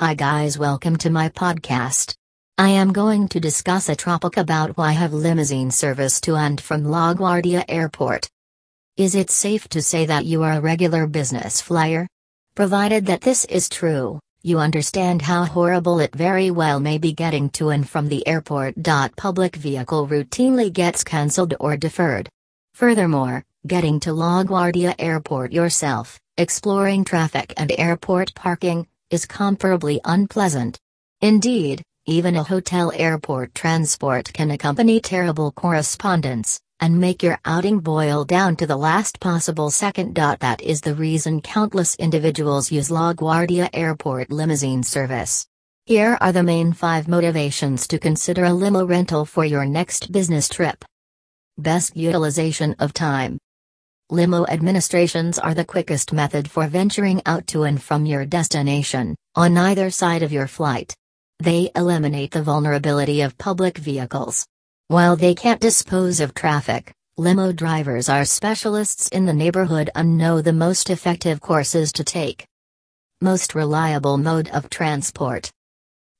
Hi guys, welcome to my podcast. I am going to discuss a topic about why have limousine service to and from LaGuardia Airport. Is it safe to say that you are a regular business flyer? Provided that this is true, you understand how horrible it very well may be getting to and from the airport. Public vehicle routinely gets cancelled or deferred. Furthermore, getting to LaGuardia Airport yourself, exploring traffic and airport parking, is comparably unpleasant. Indeed, even a hotel airport transport can accompany terrible correspondence, and make your outing boil down to the last possible second. That is the reason countless individuals use LaGuardia Airport limousine service. Here are the main 5 motivations to consider a limo rental for your next business trip. Best utilization of time. Limo administrations are the quickest method for venturing out to and from your destination, on either side of your flight. They eliminate the vulnerability of public vehicles. While they can't dispose of traffic, limo drivers are specialists in the neighborhood and know the most effective courses to take. Most reliable mode of transport.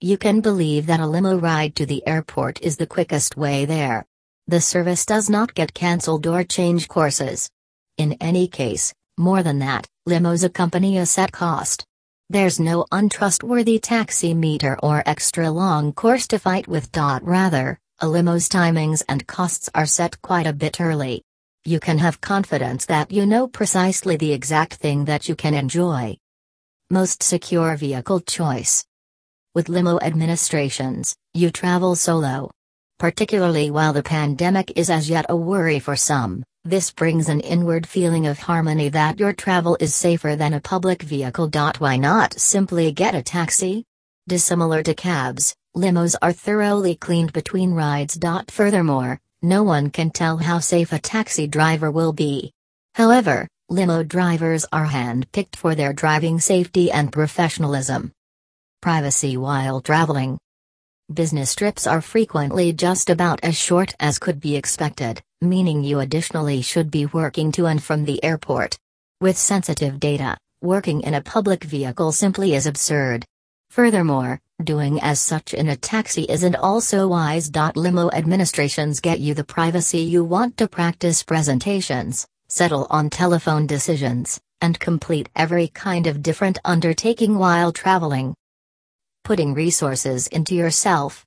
You can believe that a limo ride to the airport is the quickest way there. The service does not get cancelled or change courses. In any case, more than that, limos accompany a set cost. There's no untrustworthy taxi meter or extra long course to fight with. Rather, a limo's timings and costs are set quite a bit early. You can have confidence that you know precisely the exact thing that you can enjoy. Most secure vehicle choice. With limo administrations, you travel solo. Particularly while the pandemic is as yet a worry for some, this brings an inward feeling of harmony that your travel is safer than a public vehicle. Why not simply get a taxi? Dissimilar to cabs, limos are thoroughly cleaned between rides. Furthermore, no one can tell how safe a taxi driver will be. However, limo drivers are hand-picked for their driving safety and professionalism. Privacy while traveling. Business trips are frequently just about as short as could be expected, meaning you additionally should be working to and from the airport. With sensitive data, working in a public vehicle simply is absurd. Furthermore, doing as such in a taxi isn't also wise. Limo administrations get you the privacy you want to practice presentations, settle on telephone decisions, and complete every kind of different undertaking while traveling. Putting resources into yourself.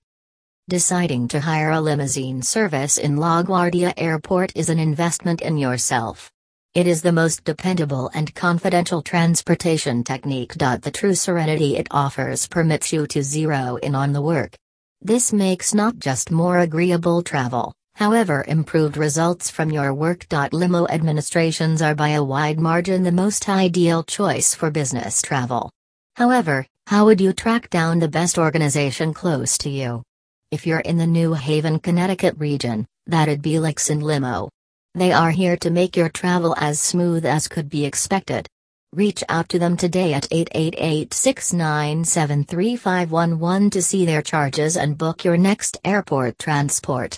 Deciding to hire a limousine service in LaGuardia Airport is an investment in yourself. It is the most dependable and confidential transportation technique. The true serenity it offers permits you to zero in on the work. This makes not just more agreeable travel, however, improved results from your work. Limo administrations are by a wide margin the most ideal choice for business travel. However, how would you track down the best organization close to you? If you're in the New Haven, Connecticut region, that'd be Lexon Limo. They are here to make your travel as smooth as could be expected. Reach out to them today at 888-697-3511 to see their charges and book your next airport transport.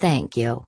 Thank you.